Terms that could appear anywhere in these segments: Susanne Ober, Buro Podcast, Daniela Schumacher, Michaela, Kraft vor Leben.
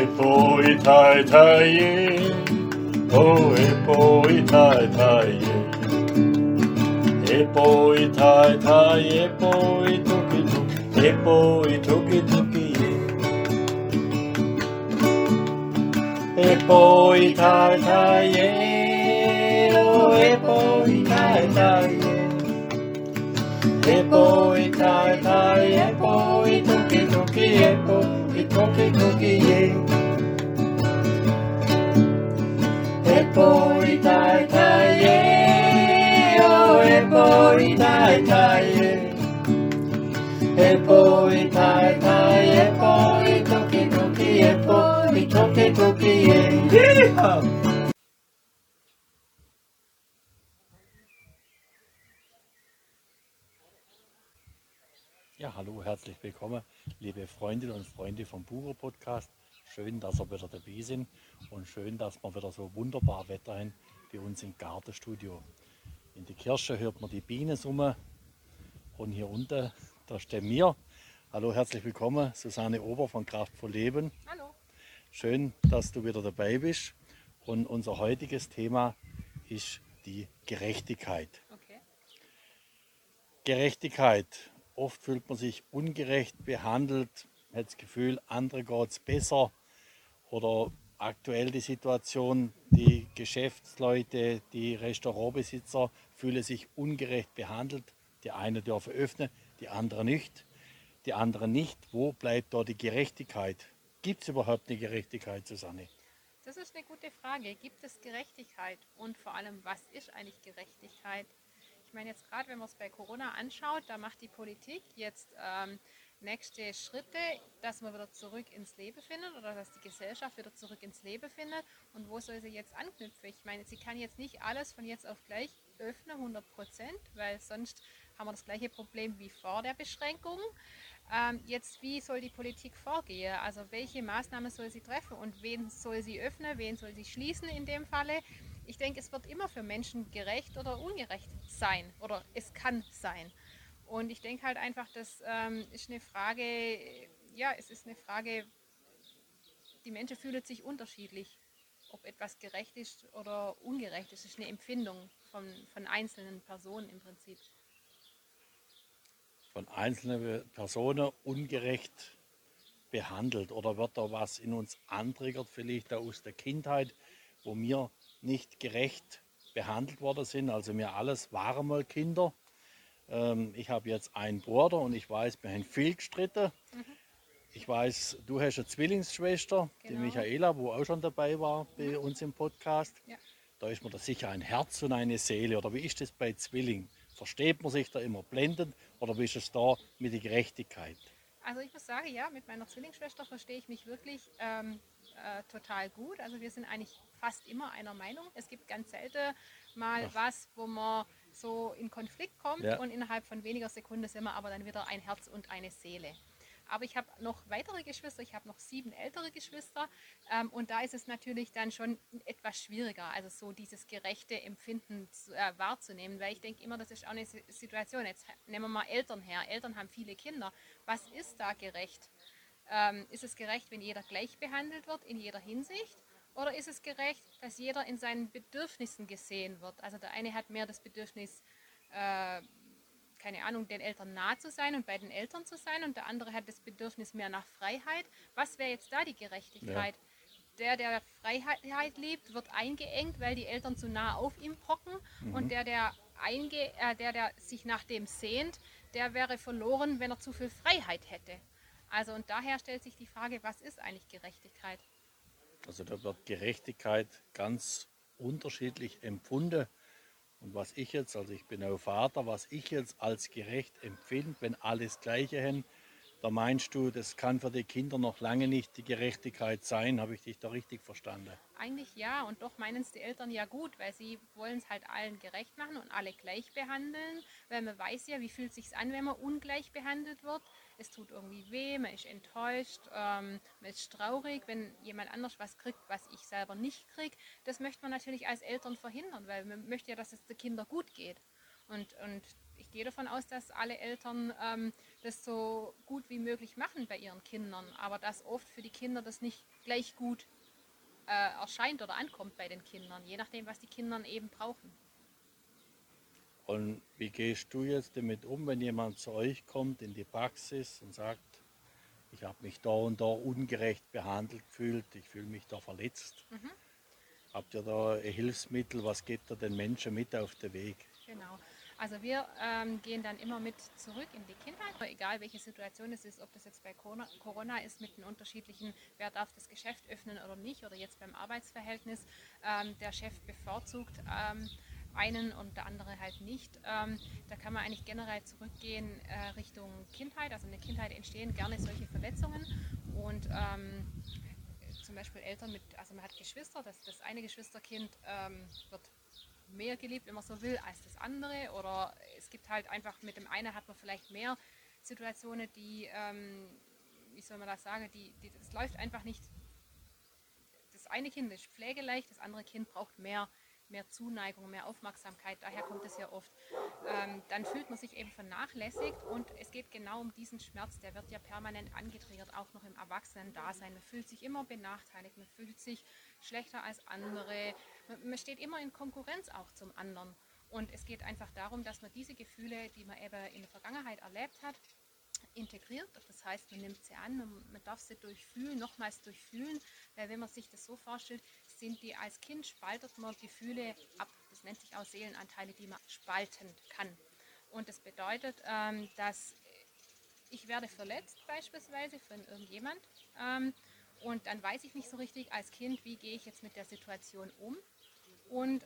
e poi tai tai e, oh e poi tai tai e, e poi tai tai e poi tuki tuki, e poi tuki tuki e, e poi tai tai e, oh e poi tai tai e, e poi tai tai e poi tuki tuki e poi Cookie, cookie, yeah. Epoi tai tai, yeah. Oh, epoi tai tai, yeah. Epoi tai tai, epoi cookie, cookie, epoi cookie, cookie, yeah. Ja, hallo, herzlich willkommen, liebe Freundinnen und Freunde vom Buro Podcast. Schön, dass ihr wieder dabei sind und schön, dass wir wieder so wunderbar Wetter haben bei uns im Gartenstudio. In der Kirche hört man die Bienen summen und hier unten, da stehen wir. Hallo, herzlich willkommen, Susanne Ober von Kraft vor Leben. Hallo. Schön, dass du wieder dabei bist und unser heutiges Thema ist die Gerechtigkeit. Okay. Gerechtigkeit. Oft fühlt man sich ungerecht behandelt, hat das Gefühl, andere geht es besser. Oder aktuell die Situation, die Geschäftsleute, die Restaurantbesitzer fühlen sich ungerecht behandelt. Die einen dürfen öffnen, die anderen nicht. Die anderen nicht. Wo bleibt da die Gerechtigkeit? Gibt es überhaupt eine Gerechtigkeit, Susanne? Das ist eine gute Frage. Gibt es Gerechtigkeit? Und vor allem, was ist eigentlich Gerechtigkeit? Ich meine jetzt gerade, wenn man es bei Corona anschaut, da macht die Politik jetzt nächste Schritte, dass man wieder zurück ins Leben findet oder dass die Gesellschaft wieder zurück ins Leben findet. Und wo soll sie jetzt anknüpfen? Ich meine, sie kann jetzt nicht alles von jetzt auf gleich öffnen, 100%, weil sonst haben wir das gleiche Problem wie vor der Beschränkung. Jetzt, wie soll die Politik vorgehen? Also welche Maßnahmen soll sie treffen und wen soll sie öffnen, wen soll sie schließen in dem Falle? Ich denke, es wird immer für Menschen gerecht oder ungerecht sein oder es kann sein. Und ich denke halt einfach, das ist eine Frage, ja, es ist eine Frage, die Menschen fühlen sich unterschiedlich, ob etwas gerecht ist oder ungerecht. Es ist eine Empfindung von einzelnen Personen im Prinzip. Von einzelnen Personen ungerecht behandelt oder wird da was in uns antriggert, vielleicht aus der Kindheit, wo wir nicht gerecht behandelt worden sind. Also wir alles waren mal Kinder. Ich habe jetzt einen Bruder und ich weiß, wir haben viel gestritten. Mhm. Ich weiß, du hast eine Zwillingsschwester, genau. Die Michaela, wo auch schon dabei war bei uns im Podcast. Ja. Da ist man da sicher ein Herz und eine Seele. Oder wie ist das bei Zwillingen? Versteht man sich da immer blendend oder wie ist es da mit der Gerechtigkeit? Also ich muss sagen, ja, mit meiner Zwillingsschwester verstehe ich mich wirklich total gut. Also wir sind eigentlich fast immer einer Meinung. Es gibt ganz selten mal was, wo man so in Konflikt kommt und innerhalb von weniger Sekunden sind wir aber dann wieder ein Herz und eine Seele. Aber ich habe noch weitere Geschwister, ich habe noch 7 ältere Geschwister und da ist es natürlich dann schon etwas schwieriger, also so dieses gerechte Empfinden wahrzunehmen, weil ich denke immer, das ist auch eine Situation, jetzt nehmen wir mal Eltern her, Eltern haben viele Kinder, was ist da gerecht? Ist es gerecht, wenn jeder gleich behandelt wird in jeder Hinsicht? Oder ist es gerecht, dass jeder in seinen Bedürfnissen gesehen wird? Also der eine hat mehr das Bedürfnis, keine Ahnung, den Eltern nah zu sein und bei den Eltern zu sein und der andere hat das Bedürfnis mehr nach Freiheit. Was wäre jetzt da die Gerechtigkeit? Ja. Der Freiheit lebt, wird eingeengt, weil die Eltern zu nah auf ihm hocken und der sich nach dem sehnt, der wäre verloren, wenn er zu viel Freiheit hätte. Also und daher stellt sich die Frage, was ist eigentlich Gerechtigkeit? Also da wird Gerechtigkeit ganz unterschiedlich empfunden. Und was ich jetzt, also ich bin auch Vater, was ich jetzt als gerecht empfinde, wenn alles Gleiche haben, da meinst du, das kann für die Kinder noch lange nicht die Gerechtigkeit sein. Habe ich dich da richtig verstanden? Eigentlich ja und doch meinen es die Eltern ja gut, weil sie wollen es halt allen gerecht machen und alle gleich behandeln. Weil man weiß ja, wie fühlt es sich an, wenn man ungleich behandelt wird. Es tut irgendwie weh, man ist enttäuscht, man ist traurig, wenn jemand anders was kriegt, was ich selber nicht kriege. Das möchte man natürlich als Eltern verhindern, weil man möchte ja, dass es den Kindern gut geht. Und ich gehe davon aus, dass alle Eltern das so gut wie möglich machen bei ihren Kindern, aber dass oft für die Kinder das nicht gleich gut erscheint oder ankommt bei den Kindern, je nachdem, was die Kinder eben brauchen. Und wie gehst du jetzt damit um, wenn jemand zu euch kommt in die Praxis und sagt, ich habe mich da und da ungerecht behandelt gefühlt, ich fühle mich da verletzt? Mhm. Habt ihr da ein Hilfsmittel? Was gebt ihr den Menschen mit auf den Weg? Genau. Also wir gehen dann immer mit zurück in die Kindheit, egal welche Situation es ist, ob das jetzt bei Corona ist mit den unterschiedlichen, wer darf das Geschäft öffnen oder nicht, oder jetzt beim Arbeitsverhältnis, der Chef bevorzugt einen und der andere halt nicht. Da kann man eigentlich generell zurückgehen Richtung Kindheit. Also in der Kindheit entstehen gerne solche Verletzungen und zum Beispiel Eltern mit, also man hat Geschwister, das eine Geschwisterkind wird mehr geliebt, wenn man so will, als das andere, oder es gibt halt einfach, mit dem einen hat man vielleicht mehr Situationen, die, wie soll man das sagen, das läuft einfach nicht, das eine Kind ist pflegeleicht, das andere Kind braucht mehr Zuneigung, mehr Aufmerksamkeit, daher kommt es ja oft. Dann fühlt man sich eben vernachlässigt und es geht genau um diesen Schmerz, der wird ja permanent angetriggert, auch noch im Erwachsenen-Dasein. Man fühlt sich immer benachteiligt, man fühlt sich schlechter als andere, man steht immer in Konkurrenz auch zum anderen. Und es geht einfach darum, dass man diese Gefühle, die man eben in der Vergangenheit erlebt hat, integriert, das heißt, man nimmt sie an, man darf sie durchfühlen, nochmals durchfühlen, weil wenn man sich das so vorstellt, sind die als Kind, spaltet man Gefühle ab, das nennt sich auch Seelenanteile, die man spalten kann. Und das bedeutet, dass ich werde verletzt beispielsweise von irgendjemand und dann weiß ich nicht so richtig als Kind, wie gehe ich jetzt mit der Situation um und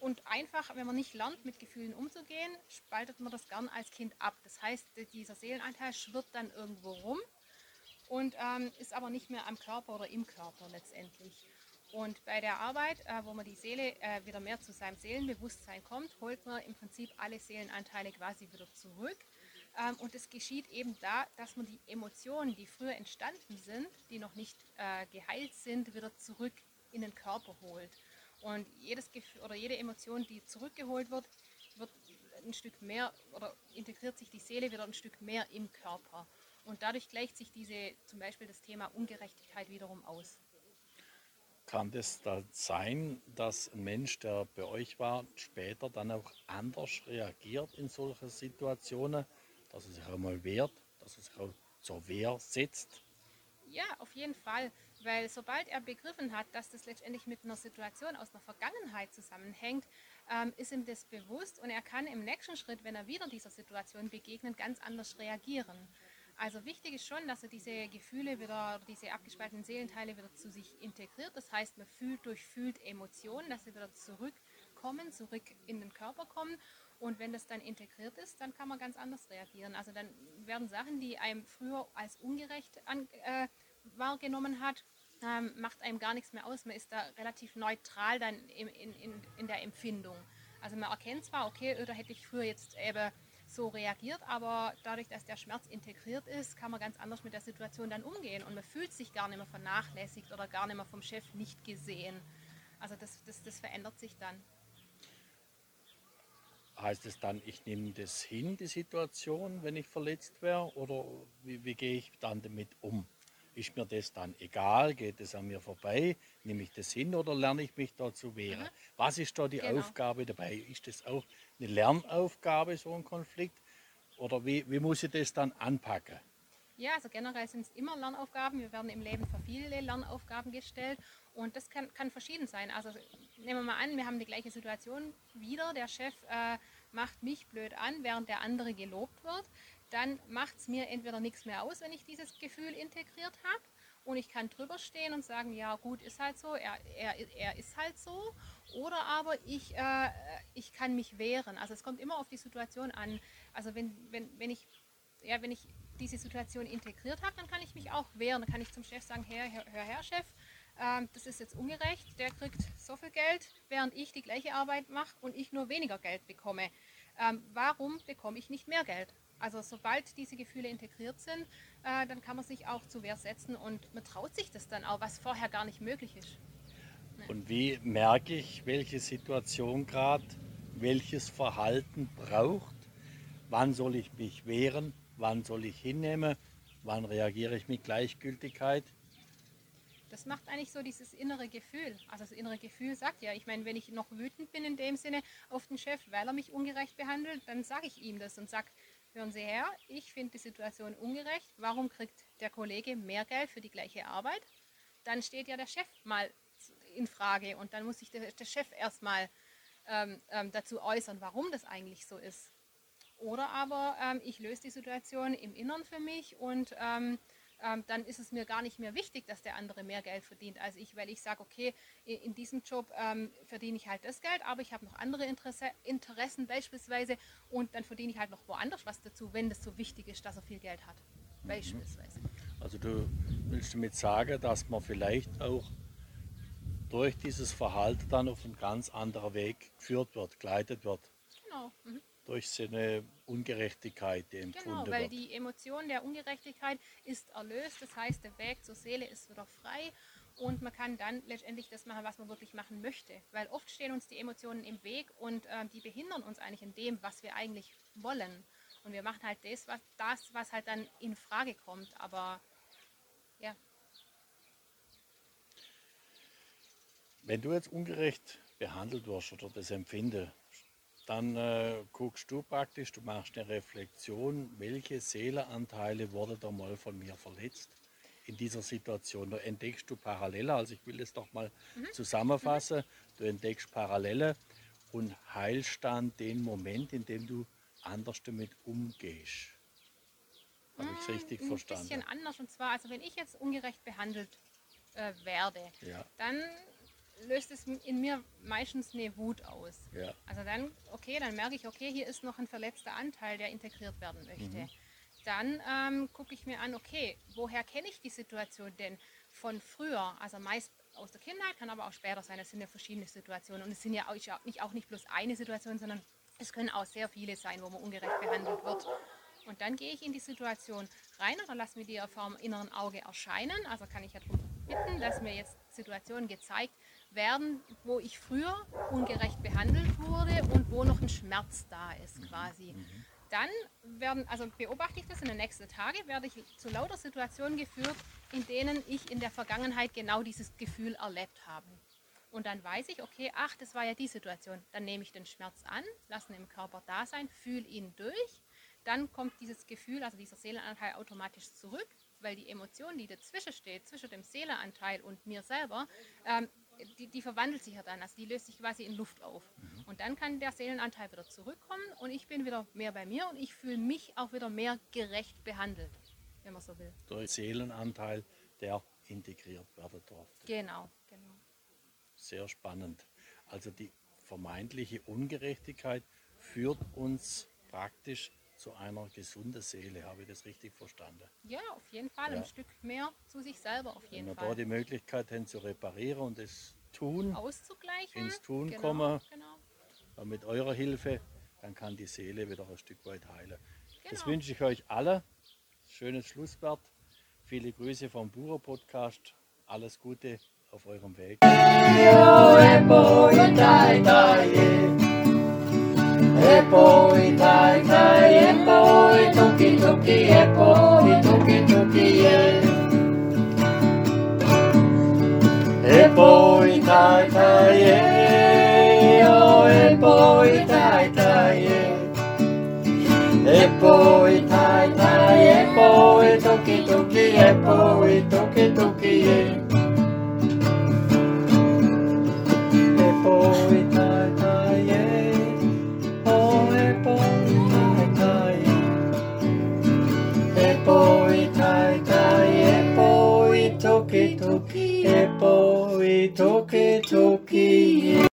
Und einfach, wenn man nicht lernt, mit Gefühlen umzugehen, spaltet man das gern als Kind ab. Das heißt, dieser Seelenanteil schwirrt dann irgendwo rum und ist aber nicht mehr am Körper oder im Körper letztendlich. Und bei der Arbeit, wo man die Seele wieder mehr zu seinem Seelenbewusstsein kommt, holt man im Prinzip alle Seelenanteile quasi wieder zurück. Und es geschieht eben da, dass man die Emotionen, die früher entstanden sind, die noch nicht geheilt sind, wieder zurück in den Körper holt. Und jedes Gefühl oder jede Emotion, die zurückgeholt wird, wird ein Stück mehr oder integriert sich die Seele wieder ein Stück mehr im Körper. Und dadurch gleicht sich diese, zum Beispiel das Thema Ungerechtigkeit wiederum aus. Kann das dann sein, dass ein Mensch, der bei euch war, später dann auch anders reagiert in solchen Situationen, dass er sich auch mal wehrt, dass er sich auch zur Wehr setzt? Ja, auf jeden Fall, weil sobald er begriffen hat, dass das letztendlich mit einer Situation aus der Vergangenheit zusammenhängt, ist ihm das bewusst und er kann im nächsten Schritt, wenn er wieder dieser Situation begegnet, ganz anders reagieren. Also wichtig ist schon, dass er diese Gefühle wieder, diese abgespaltenen Seelenteile wieder zu sich integriert. Das heißt, man durchfühlt Emotionen, dass sie wieder zurückkommen, zurück in den Körper kommen. Und wenn das dann integriert ist, dann kann man ganz anders reagieren. Also dann werden Sachen, die einem früher als ungerecht wahrgenommen hat, macht einem gar nichts mehr aus. Man ist da relativ neutral dann in der Empfindung. Also man erkennt zwar, okay, oder hätte ich früher jetzt eben so reagiert, aber dadurch, dass der Schmerz integriert ist, kann man ganz anders mit der Situation dann umgehen. Und man fühlt sich gar nicht mehr vernachlässigt oder gar nicht mehr vom Chef nicht gesehen. Also das verändert sich dann. Heißt es dann, ich nehme das hin, die Situation, wenn ich verletzt wäre? Oder wie gehe ich dann damit um? Ist mir das dann egal? Geht es an mir vorbei? Nehme ich das hin oder lerne ich mich da zu wehren? Mhm. Was ist da die Aufgabe dabei? Ist das auch eine Lernaufgabe, so ein Konflikt? Oder wie muss ich das dann anpacken? Ja, also generell sind es immer Lernaufgaben. Wir werden im Leben für viele Lernaufgaben gestellt. Und das kann verschieden sein. Also nehmen wir mal an, wir haben die gleiche Situation wieder. Der Chef macht mich blöd an, während der andere gelobt wird. Dann macht es mir entweder nichts mehr aus, wenn ich dieses Gefühl integriert habe. Und ich kann drüber stehen und sagen, ja gut, ist halt so, er ist halt so. Oder aber ich kann mich wehren. Also es kommt immer auf die Situation an. Also wenn ich diese Situation integriert habe, dann kann ich mich auch wehren. Dann kann ich zum Chef sagen, hör her, Chef, das ist jetzt ungerecht, der kriegt so viel Geld, während ich die gleiche Arbeit mache und ich nur weniger Geld bekomme. Warum bekomme ich nicht mehr Geld? Also sobald diese Gefühle integriert sind, dann kann man sich auch zur Wehr setzen und man traut sich das dann auch, was vorher gar nicht möglich ist. Ne? Und wie merke ich, welche Situation gerade welches Verhalten braucht, wann soll ich mich wehren, wann soll ich hinnehmen, wann reagiere ich mit Gleichgültigkeit. Das macht eigentlich so dieses innere Gefühl. Also das innere Gefühl sagt ja, ich meine, wenn ich noch wütend bin in dem Sinne auf den Chef, weil er mich ungerecht behandelt, dann sage ich ihm das und sage, hören Sie her, ich finde die Situation ungerecht, warum kriegt der Kollege mehr Geld für die gleiche Arbeit? Dann steht ja der Chef mal in Frage und dann muss sich der Chef erstmal dazu äußern, warum das eigentlich so ist. Oder aber ich löse die Situation im Inneren für mich und dann ist es mir gar nicht mehr wichtig, dass der andere mehr Geld verdient als ich, weil ich sage, okay, in diesem Job verdiene ich halt das Geld, aber ich habe noch andere Interessen beispielsweise und dann verdiene ich halt noch woanders was dazu, wenn das so wichtig ist, dass er viel Geld hat, beispielsweise. Also du willst damit sagen, dass man vielleicht auch durch dieses Verhalten dann auf einen ganz anderen Weg geführt wird, geleitet wird. Genau. Mhm. Durch seine Ungerechtigkeit, die empfunden wird. Genau, weil die Emotion der Ungerechtigkeit ist erlöst, das heißt, der Weg zur Seele ist wieder frei und man kann dann letztendlich das machen, was man wirklich machen möchte. Weil oft stehen uns die Emotionen im Weg und die behindern uns eigentlich in dem, was wir eigentlich wollen. Und wir machen halt das, was halt dann in Frage kommt, aber ja. Wenn du jetzt ungerecht behandelt wirst oder das empfindest, dann guckst du praktisch, du machst eine Reflexion, welche Seelenanteile wurden da mal von mir verletzt in dieser Situation. Da entdeckst du Parallele, also ich will das doch mal zusammenfassen. Du entdeckst Parallele und heilst dann den Moment, in dem du anders damit umgehst. Habe ich es richtig verstanden? Ein bisschen anders, und zwar, also wenn ich jetzt ungerecht behandelt werde, ja, dann löst es in mir meistens eine Wut aus. Ja. Also dann, okay, dann merke ich, okay, hier ist noch ein verletzter Anteil, der integriert werden möchte. Mhm. Dann gucke ich mir an, okay, woher kenne ich die Situation denn von früher? Also meist aus der Kindheit, kann aber auch später sein, das sind ja verschiedene Situationen. Und es sind ja auch nicht bloß eine Situation, sondern es können auch sehr viele sein, wo man ungerecht behandelt wird. Und dann gehe ich in die Situation rein oder lasse mir die vom inneren Auge erscheinen. Also kann ich ja darum bitten, dass mir jetzt Situationen gezeigt werden, wo ich früher ungerecht behandelt wurde und wo noch ein Schmerz da ist quasi. Dann beobachte ich das in den nächsten Tagen, werde ich zu lauter Situationen geführt, in denen ich in der Vergangenheit genau dieses Gefühl erlebt habe. Und dann weiß ich, okay, ach, das war ja die Situation. Dann nehme ich den Schmerz an, lasse ihn im Körper da sein, fühle ihn durch. Dann kommt dieses Gefühl, also dieser Seelenanteil automatisch zurück, weil die Emotion, die dazwischen steht, zwischen dem Seelenanteil und mir selber, die verwandelt sich ja dann, also die löst sich quasi in Luft auf. Und dann kann der Seelenanteil wieder zurückkommen und ich bin wieder mehr bei mir und ich fühle mich auch wieder mehr gerecht behandelt, wenn man so will. Der Seelenanteil, der integriert werden darf. Genau. Sehr spannend. Also die vermeintliche Ungerechtigkeit führt uns praktisch zu einer gesunden Seele, habe ich das richtig verstanden? Ja, auf jeden Fall, ja. Ein Stück mehr zu sich selber, auf jeden Fall. Wenn wir da die Möglichkeit haben zu reparieren und das Tun, auszugleichen, ins Tun kommen, genau. Mit eurer Hilfe, dann kann die Seele wieder ein Stück weit heilen. Genau. Das wünsche ich euch alle. Schönes Schlusswort. Viele Grüße vom Buro Podcast. Alles Gute auf eurem Weg. Epoi tai tai epoi toki toki epoi toki toki epoi tai tai epoi tai tai epoi tai tai epoi toki toki epoi toki toki epoi tai tai. Oh,